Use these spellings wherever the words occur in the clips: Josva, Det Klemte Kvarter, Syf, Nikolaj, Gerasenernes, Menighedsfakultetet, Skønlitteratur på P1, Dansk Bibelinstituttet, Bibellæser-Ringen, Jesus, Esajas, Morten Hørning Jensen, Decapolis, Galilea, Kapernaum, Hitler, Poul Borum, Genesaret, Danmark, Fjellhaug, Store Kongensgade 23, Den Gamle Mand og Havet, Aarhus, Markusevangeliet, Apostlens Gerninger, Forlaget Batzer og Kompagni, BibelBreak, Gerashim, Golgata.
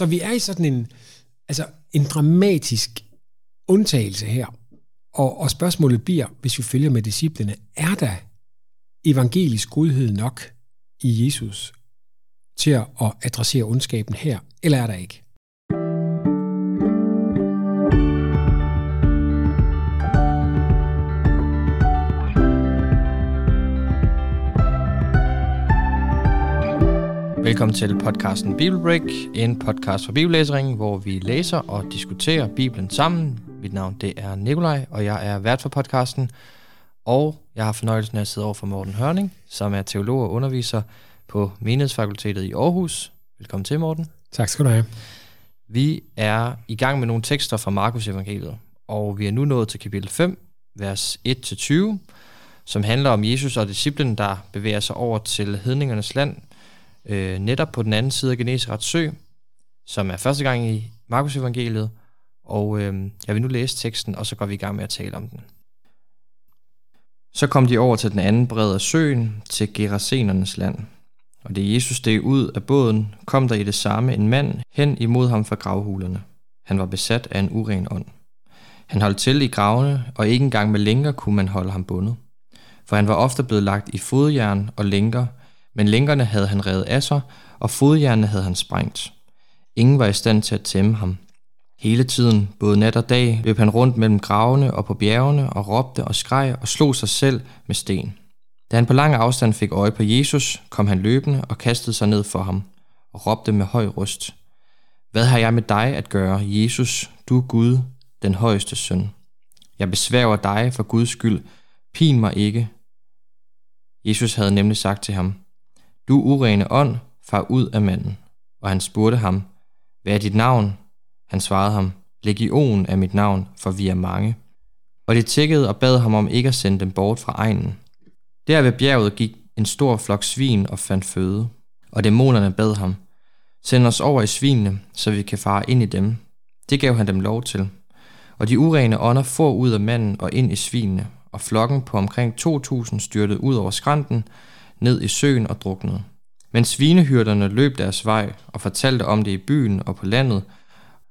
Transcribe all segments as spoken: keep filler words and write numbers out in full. Så vi er i sådan en, altså en dramatisk undtagelse her. Og, og spørgsmålet bliver, hvis vi følger med disciplene, er der evangelisk godhed nok i Jesus til at adressere ondskaben her, eller er der ikke? Velkommen til podcasten BibelBreak, en podcast for Bibellæser-Ringen, hvor vi læser og diskuterer Bibelen sammen. Mit navn det er Nikolaj, og jeg er vært for podcasten. Og jeg har fornøjelsen af at sidde over for Morten Hørning, som er teolog og underviser på Menighedsfakultetet i Aarhus. Velkommen til, Morten. Tak skal du have. Vi er i gang med nogle tekster fra Markusevangeliet, og vi er nu nået til kapitel fem, vers et til tyve, som handler om Jesus og disciplen, der bevæger sig over til hedningernes land, øh, netop på den anden side af Genesarets sø, som er første gang i Markusevangeliet. Og øh, jeg vil nu læse teksten, og så går vi i gang med at tale om den. Så kom de over til den anden bred af søen, til Gerasenernes land. Og da Jesus steg ud af båden, kom der i det samme en mand hen imod ham fra gravhulerne. Han var besat af en uren ånd. Han holdt til i gravene, og ikke engang med lænker kunne man holde ham bundet. For han var ofte blevet lagt i fodjern og lænker, men lænkerne havde han revet af sig, og fodjernene havde han sprængt. Ingen var i stand til at tæmme ham. Hele tiden, både nat og dag, løb han rundt mellem gravene og på bjergene og råbte og skreg og slog sig selv med sten. Da han på lang afstand fik øje på Jesus, kom han løbende og kastede sig ned for ham og råbte med høj røst: Hvad har jeg med dig at gøre, Jesus, du Gud, den højeste søn? Jeg besværger dig for Guds skyld, pin mig ikke. Jesus havde nemlig sagt til ham: Du urene ånd, far ud af manden. Og han spurgte ham: Hvad er dit navn? Han svarede ham: Legionen er mit navn, for vi er mange. Og de tækkede og bad ham om ikke at sende dem bort fra egnen. Der ved bjerget gik en stor flok svin og fandt føde, og dæmonerne bad ham: Send os over i svinene, så vi kan fare ind i dem. Det gav han dem lov til. Og de urene ånder for ud af manden og ind i svinene, og flokken på omkring to tusind styrtede ud over skrænten, ned i søen og druknede. Men svinehyrderne løb deres vej og fortalte om det i byen og på landet,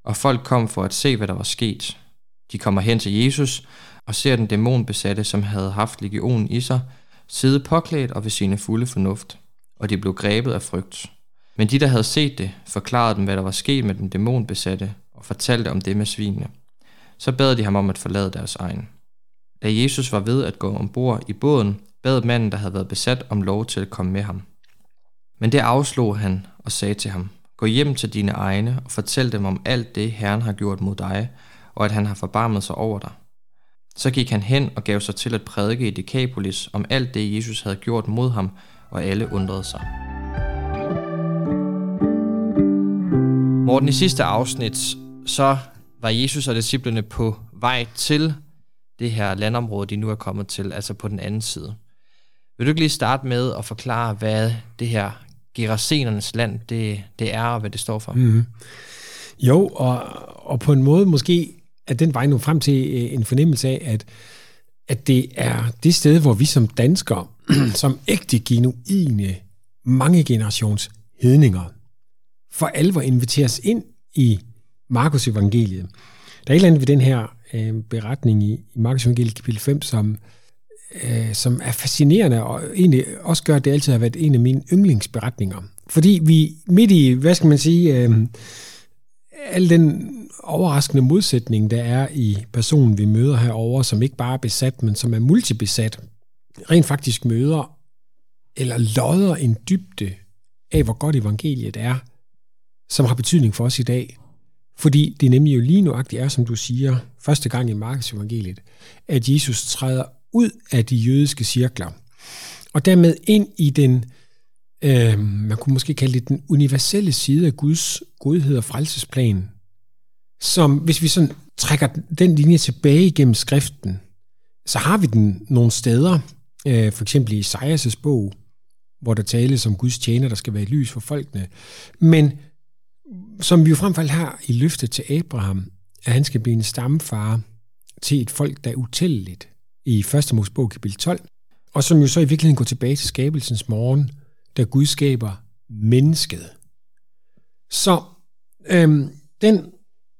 og folk kom for at se, hvad der var sket. De kommer hen til Jesus og ser den dæmonbesatte, som havde haft legionen i sig, sidde påklædt og ved sine fulde fornuft, og de blev grebet af frygt. Men de, der havde set det, forklarede dem, hvad der var sket med den dæmonbesatte, og fortalte om det med svinene. Så bad de ham om at forlade deres egen. Da Jesus var ved at gå ombord i båden, bad manden, der havde været besat, om lov til at komme med ham. Men det afslog han og sagde til ham: Gå hjem til dine egne og fortæl dem om alt det, Herren har gjort mod dig, og at han har forbarmet sig over dig. Så gik han hen og gav sig til at prædike i Decapolis om alt det, Jesus havde gjort mod ham, og alle undrede sig. Morten, i sidste afsnit, så var Jesus og disciplene på vej til det her landområde, de nu er kommet til, altså på den anden side. Vil du ikke lige starte med at forklare, hvad det her Gerasenernes land, det, det er, og hvad det står for? Mm-hmm. Jo, og, og på en måde måske at den vej nu frem til en fornemmelse af, at, at det er det sted, hvor vi som danskere, som ægte genuine, mange generations hedninger, for alvor inviteres ind i Markusevangeliet. Der er et eller andet ved den her øh, beretning i, i Markusevangeliet kapitel fem, som, øh, som er fascinerende, og egentlig også gør, at det altid har været en af mine yndlingsberetninger. Fordi vi midt i, hvad skal man sige, øh, al den overraskende modsætning, der er i personen, vi møder herover, som ikke bare er besat, men som er multibesat, rent faktisk møder eller lodder en dybde af, hvor godt evangeliet er, som har betydning for os i dag. Fordi det nemlig jo lige nuagtigt er, som du siger, første gang i Markus evangeliet, at Jesus træder ud af de jødiske cirkler, og dermed ind i den, øh, man kunne måske kalde det den universelle side af Guds godhed og frelsesplan, som hvis vi sådan trækker den linje tilbage gennem skriften, så har vi den nogle steder, øh, for eksempel i Esajas' bog, hvor der tales om Guds tjener, der skal være et lys for folkene, men som vi jo fremfald har i løftet til Abraham, at han skal blive en stamfar til et folk, der er utælligt i første Mosebog kapitel tolv, og som jo så i virkeligheden går tilbage til skabelsens morgen, da Gud skaber mennesket. Så Øhm, den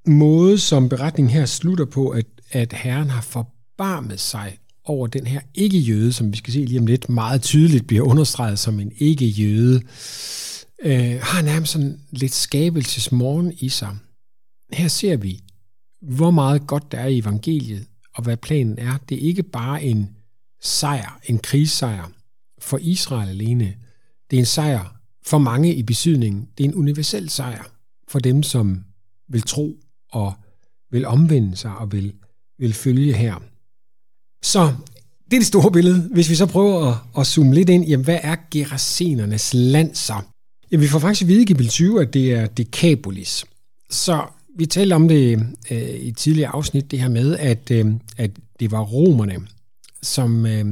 måde, som beretningen her slutter på, at, at Herren har forbarmet sig over den her ikke-jøde, som vi skal se lige om lidt, meget tydeligt bliver understreget som en ikke-jøde, øh, har nærmest sådan lidt skabelsesmorgen i sig. Her ser vi, hvor meget godt der er i evangeliet, og hvad planen er. Det er ikke bare en sejr, en krigssejr for Israel alene. Det er en sejr for mange i besydningen. Det er en universel sejr for dem, som vil tro og vil omvende sig og vil, vil følge her. Så det er det store billede. Hvis vi så prøver at, at zoome lidt ind, jamen hvad er gerasenernes land så? Jamen vi får faktisk at vide i kapitel tyve, at det er Decapolis. Så vi talte om det øh, i et tidligere afsnit, det her med, at, øh, at det var romerne, som øh,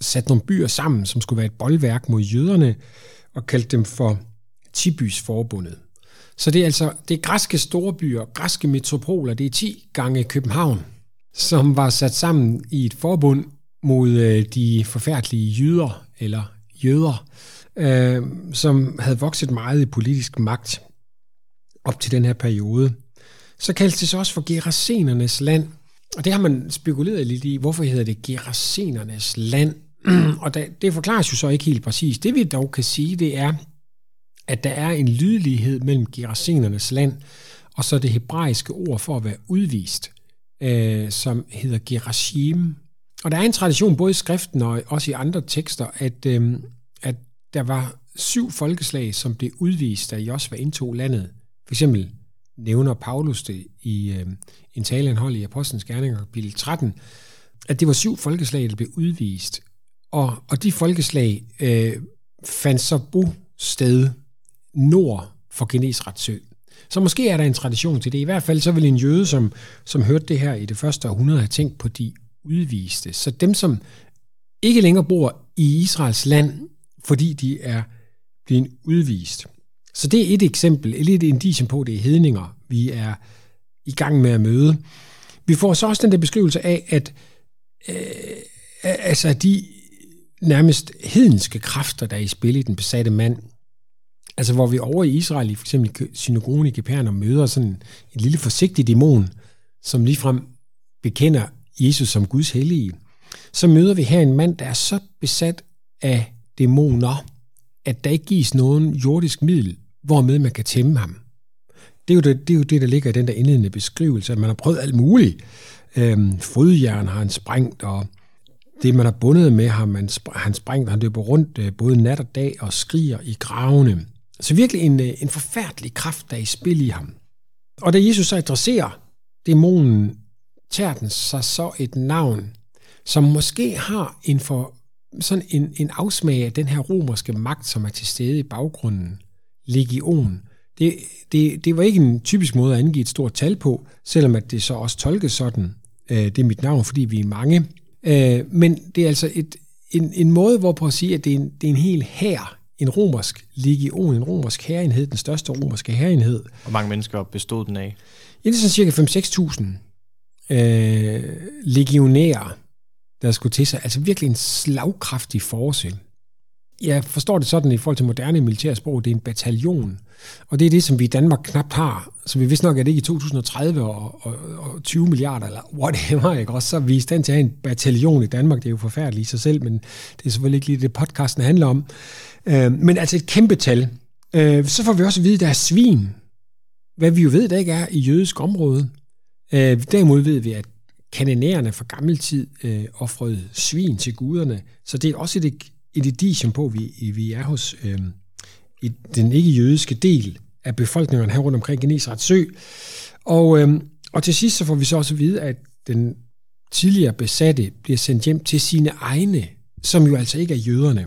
satte nogle byer sammen, som skulle være et boldværk mod jøderne, og kaldte dem for Tibysforbundet. Så det er altså det er græske store byer, græske metropoler, det er ti gange København, som var sat sammen i et forbund mod øh, de forfærdelige jyder, eller jøder, øh, som havde vokset meget i politisk magt op til den her periode. Så kaldes det så også for Gerasenernes land, og det har man spekuleret lidt i, hvorfor hedder det Gerasenernes land, og det forklares jo så ikke helt præcis. Det vi dog kan sige, det er, at der er en lydlighed mellem Gerasenernes land, og så det hebraiske ord for at være udvist, øh, som hedder Gerashim. Og der er en tradition, både i skriften og også i andre tekster, at, øh, at der var syv folkeslag, som blev udvist, da Josva indtog landet. For eksempel nævner Paulus det i øh, en taleindhold i Apostlens Gerninger, kapitel tretten, at det var syv folkeslag, der blev udvist. Og, og de folkeslag øh, fandt så bosted nord for Genesarets sø. Så måske er der en tradition til det. I hvert fald så ville en jøde, som, som hørte det her i det første århundrede, have tænkt på de udviste. Så dem, som ikke længere bor i Israels land, fordi de er blevet udvist. Så det er et eksempel, eller et indicium på, det er hedninger, vi er i gang med at møde. Vi får så også den der beskrivelse af, at øh, altså de nærmest hedenske kræfter, der er i spil i den besatte mand, altså hvor vi over i Israel, i for eksempel synagogen i Kapernaum, møder sådan en lille forsigtig dæmon, som ligefrem bekender Jesus som Guds hellige, så møder vi her en mand, der er så besat af dæmoner, at der ikke gives nogen jordisk middel, hvormed man kan tæmme ham. Det er jo det, det, er jo det der ligger i den der indledende beskrivelse, at man har prøvet alt muligt. Øhm, Fodjern har han sprængt, og det, man har bundet med ham, han, spr- han sprængt, han løber rundt øh, både nat og dag og skriger i gravene. Så virkelig en, øh, en forfærdelig kraft, der er i spil i ham. Og da Jesus så adresserer dæmonen, tager den sig så et navn, som måske har en for... sådan en, en afsmag af den her romerske magt, som er til stede i baggrunden, legion. Det, det, det var ikke en typisk måde at angive et stort tal på, selvom at det så også tolkes sådan, øh, det er mit navn, fordi vi er mange. Øh, men det er altså et, en, en måde, hvorpå at sige, at det er en, det er en hel hær, en romersk legion, en romersk hærenhed, den største romerske hærenhed. Hvor mange mennesker bestod den af? Ja, det er sådan cirka fem til seks tusind øh, legionærer, der skulle til sig, altså virkelig en slagkraftig force. Jeg forstår det sådan i forhold til moderne militærsprog, det er en bataljon, og det er det, som vi i Danmark knap har, så vi vidste nok, at det ikke i tyve tredive og, og, og tyve milliarder, eller whatever, ikke? Også så er vi i stand til at have en bataljon i Danmark, det er jo forfærdeligt i sig selv, men det er selvfølgelig ikke lige det, podcasten handler om. Øh, men altså et kæmpe tal. Øh, så får vi også at vide, at der er svin, hvad vi jo ved, der ikke er i jødisk område. Øh, derimod ved vi, at kananæerne fra gammel tid øh, ofrede svin til guderne, så det er også et, et indicium på, at vi, vi er hos øh, et, den ikke-jødiske del af befolkningen her rundt omkring Genesarets sø. Og, øh, og til sidst så får vi så også at vide, at den tidligere besatte bliver sendt hjem til sine egne, som jo altså ikke er jøderne.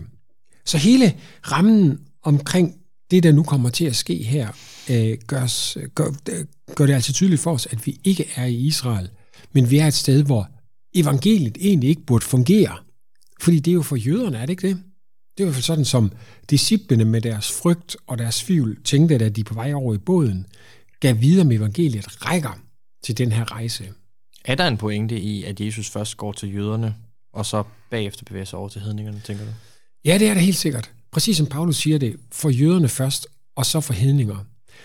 Så hele rammen omkring det, der nu kommer til at ske her, øh, gørs, gør, gør det altså tydeligt for os, at vi ikke er i Israel, men vi er et sted, hvor evangeliet egentlig ikke burde fungere. Fordi det er jo for jøderne, er det ikke det? Det er i hvert fald sådan, som disciplene med deres frygt og deres tvivl tænkte, at de på vej over i båden, gav videre med evangeliet rækker til den her rejse. Er der en pointe i, at Jesus først går til jøderne, og så bagefter bevæger sig over til hedningerne, tænker du? Ja, det er det helt sikkert. Præcis som Paulus siger det, for jøderne først, og så for hedninger.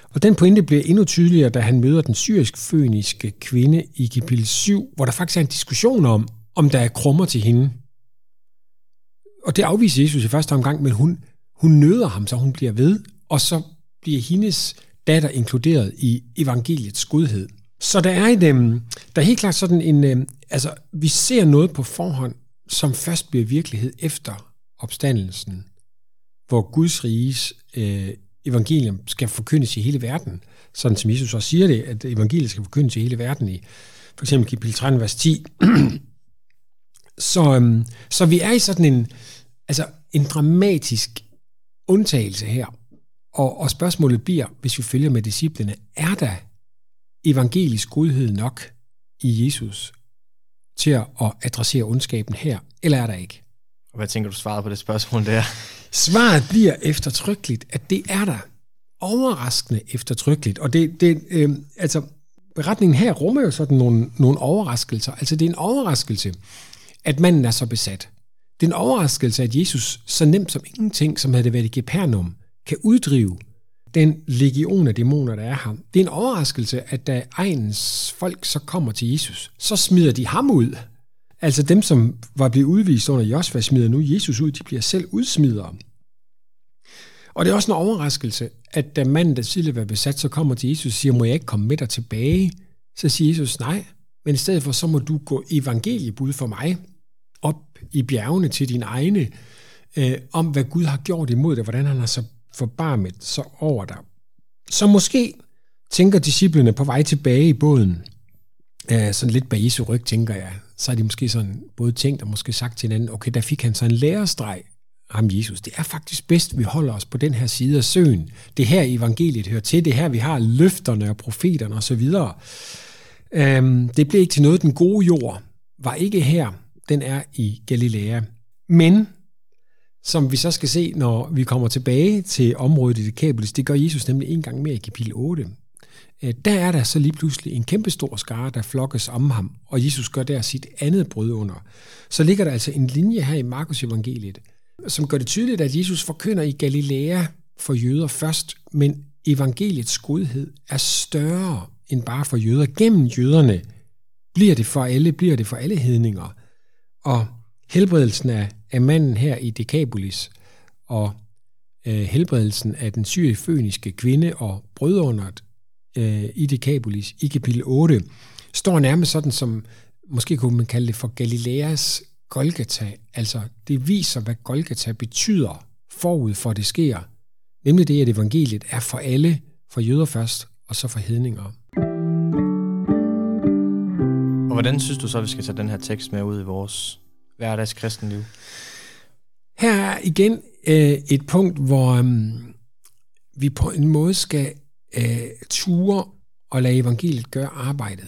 Og den pointe bliver endnu tydeligere, da han møder den syrisk-føniske kvinde i kapitel syv, hvor der faktisk er en diskussion om, om der er krummer til hende. Og det afviser Jesus i første omgang, men hun, hun nøder ham, så hun bliver ved, og så bliver hendes datter inkluderet i evangeliets godhed. Så der er, et, der er helt klart sådan en, altså vi ser noget på forhånd, som først bliver virkelighed efter opstandelsen, hvor Guds riges øh, evangelium skal forkyndes i hele verden, sådan som Jesus også siger det, at evangeliet skal forkyndes i hele verden i, for eksempel kapitel tretten, vers ti. Så, øhm, så vi er i sådan en, altså en dramatisk undtagelse her, og, og spørgsmålet bliver, hvis vi følger med disciplene, er der evangelisk godhed nok i Jesus til at adressere ondskaben her, eller er der ikke? Og hvad tænker du svaret på det spørgsmål der? Svaret bliver eftertrykkeligt, at det er der. Overraskende eftertrykkeligt. Og det, det øh, altså, beretningen her rummer jo sådan nogle, nogle overraskelser. Altså, det er en overraskelse, at manden er så besat. Det er en overraskelse, at Jesus, så nemt som ingenting, som havde det været i Kapernaum, kan uddrive den legion af dæmoner, der er ham. Det er en overraskelse, at da egens folk så kommer til Jesus, så smider de ham ud. Altså dem, som var blevet udvist under Josva, smider nu Jesus ud, de bliver selv udsmidere. Og det er også en overraskelse, at da manden, der tidligere var besat, så kommer til Jesus og siger, må jeg ikke komme med dig tilbage? Så siger Jesus, nej, men i stedet for, så må du gå evangeliebud for mig op i bjergene til dine egne, øh, om hvad Gud har gjort imod dig, hvordan han har så forbarmet så over dig. Så måske tænker disciplene på vej tilbage i båden, øh, sådan lidt bag Jesu ryg, tænker jeg, så er de måske sådan både tænkt og måske sagt til hinanden, okay, der fik han så en lærestreg ham Jesus. Det er faktisk bedst, vi holder os på den her side af søen. Det her evangeliet hører til, det her vi har løfterne og profeterne osv. Øhm, det blev ikke til noget, den gode jord var ikke her, den er i Galilea. Men, som vi så skal se, når vi kommer tilbage til området i Decapolis, det gør Jesus nemlig en gang mere i kapitel otte. Der er der så lige pludselig en kæmpestor skare, der flokkes om ham, og Jesus gør der sit andet brød under. Så ligger der altså en linje her i Markusevangeliet, som gør det tydeligt, at Jesus forkynder i Galilea for jøder først, men evangeliets godhed er større end bare for jøder. Gennem jøderne bliver det for alle, bliver det for alle hedninger. Og helbredelsen af, af manden her i Decapolis og øh, helbredelsen af den syrisk-føniske kvinde og brødunderet i Decapolis i kapitel otte, står nærmest sådan som, måske kunne man kalde det for Galileas Golgata, altså det viser, hvad Golgata betyder forud for, det sker. Nemlig det, at evangeliet er for alle, for jøder først, og så for hedninger. Og hvordan synes du så, at vi skal tage den her tekst med ud i vores hverdags kristenliv? Her er igen øh, et punkt, hvor øh, vi på en måde skal ture og lade evangeliet gøre arbejdet.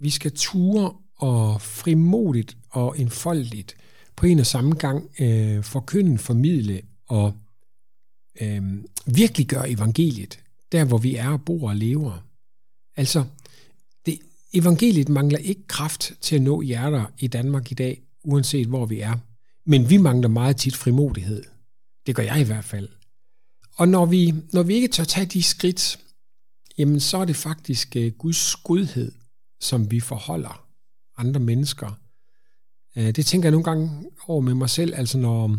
Vi skal ture og frimodigt og enfoldigt på en og samme gang øh, forkynde, formidle og øh, virkelig gøre evangeliet der, hvor vi er og bor og lever. Altså, det, evangeliet mangler ikke kraft til at nå hjerter i Danmark i dag, uanset hvor vi er. Men vi mangler meget tit frimodighed. Det gør jeg i hvert fald. Og når vi, når vi ikke tør tage de skridt, jamen så er det faktisk uh, Guds godhed, som vi forholder andre mennesker. Uh, det tænker jeg nogle gange over med mig selv, altså når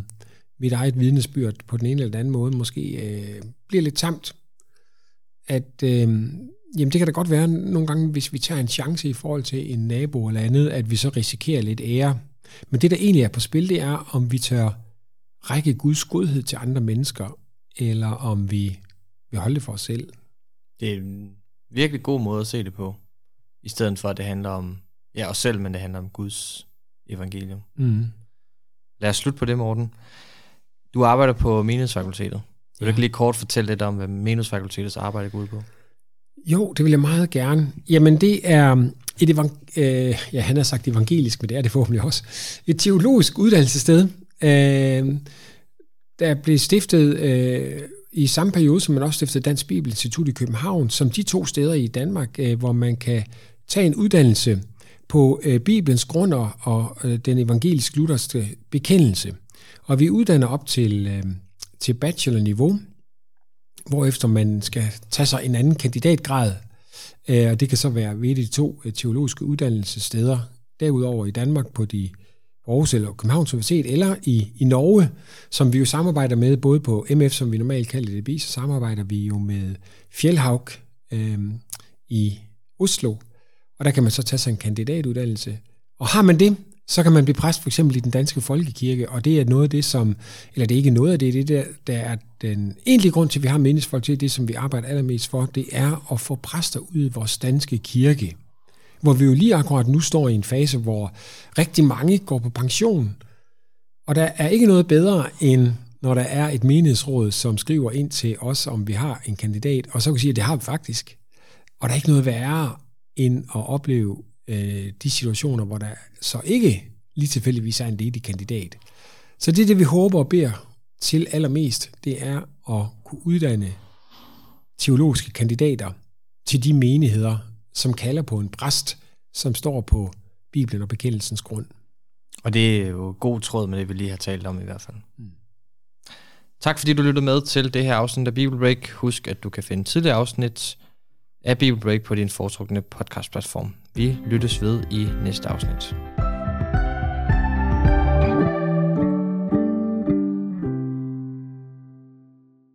mit eget vidnesbyrd på den ene eller den anden måde måske uh, bliver lidt tamt, at uh, jamen det kan da godt være nogle gange, hvis vi tager en chance i forhold til en nabo eller andet, at vi så risikerer lidt ære. Men det, der egentlig er på spil, det er, om vi tør række Guds godhed til andre mennesker, eller om vi vil holde det for os selv. Det er en virkelig god måde at se det på, i stedet for, at det handler om ja, os selv, men det handler om Guds evangelium. Mm. Lad os slutte på det, Morten. Du arbejder på Menighedsfakultetet. Vil ja. du ikke lige kort fortælle lidt om, hvad Menighedsfakultetets arbejde går ud på? Jo, det vil jeg meget gerne. Jamen, det er et evang- øh, ja, han har sagt evangelisk, men det er det forhåbentlig også. Et teologisk uddannelsessted, øh, der blev stiftet øh, i samme periode, som man også stiftede Dansk Bibelinstituttet i København, som de to steder i Danmark, øh, hvor man kan tage en uddannelse på øh, Bibelens grunder og øh, den evangelisk-lutherske bekendelse. Og vi uddanner op til, øh, til bachelorniveau, hvorefter man skal tage sig en anden kandidatgrad, øh, og det kan så være ved de to teologiske uddannelsessteder, derudover i Danmark på de Aarhus eller Københavns Universitet, eller i, i Norge, som vi jo samarbejder med, både på M F, som vi normalt kalder det B, så samarbejder vi jo med Fjellhaug øh, i Oslo, og der kan man så tage sig en kandidatuddannelse. Og har man det, så kan man blive præst for eksempel i den danske folkekirke, og det er noget af det, som, eller det er ikke noget af det, det der, der er den egentlige grund til, at vi har menighedsfakultetet, det som vi arbejder allermest for, det er at få præster ud i vores danske kirke, hvor vi jo lige akkurat nu står i en fase, hvor rigtig mange går på pension. Og der er ikke noget bedre, end når der er et menighedsråd, som skriver ind til os, om vi har en kandidat, og så kan vi sige, at det har vi faktisk. Og der er ikke noget værre, end at opleve øh, de situationer, hvor der så ikke lige tilfældigvis er en ledig kandidat. Så det er det, vi håber og beder til allermest, det er at kunne uddanne teologiske kandidater til de menigheder, som kalder på en præst, som står på Bibelen og bekendelsens grund. Og det er jo god tråd med det, vi lige har talt om i hvert fald. Mm. Tak fordi du lyttede med til det her afsnit af BibelBreak. Husk, at du kan finde tidligere afsnit af BibelBreak på din foretrukne podcastplatform. Vi lyttes ved i næste afsnit.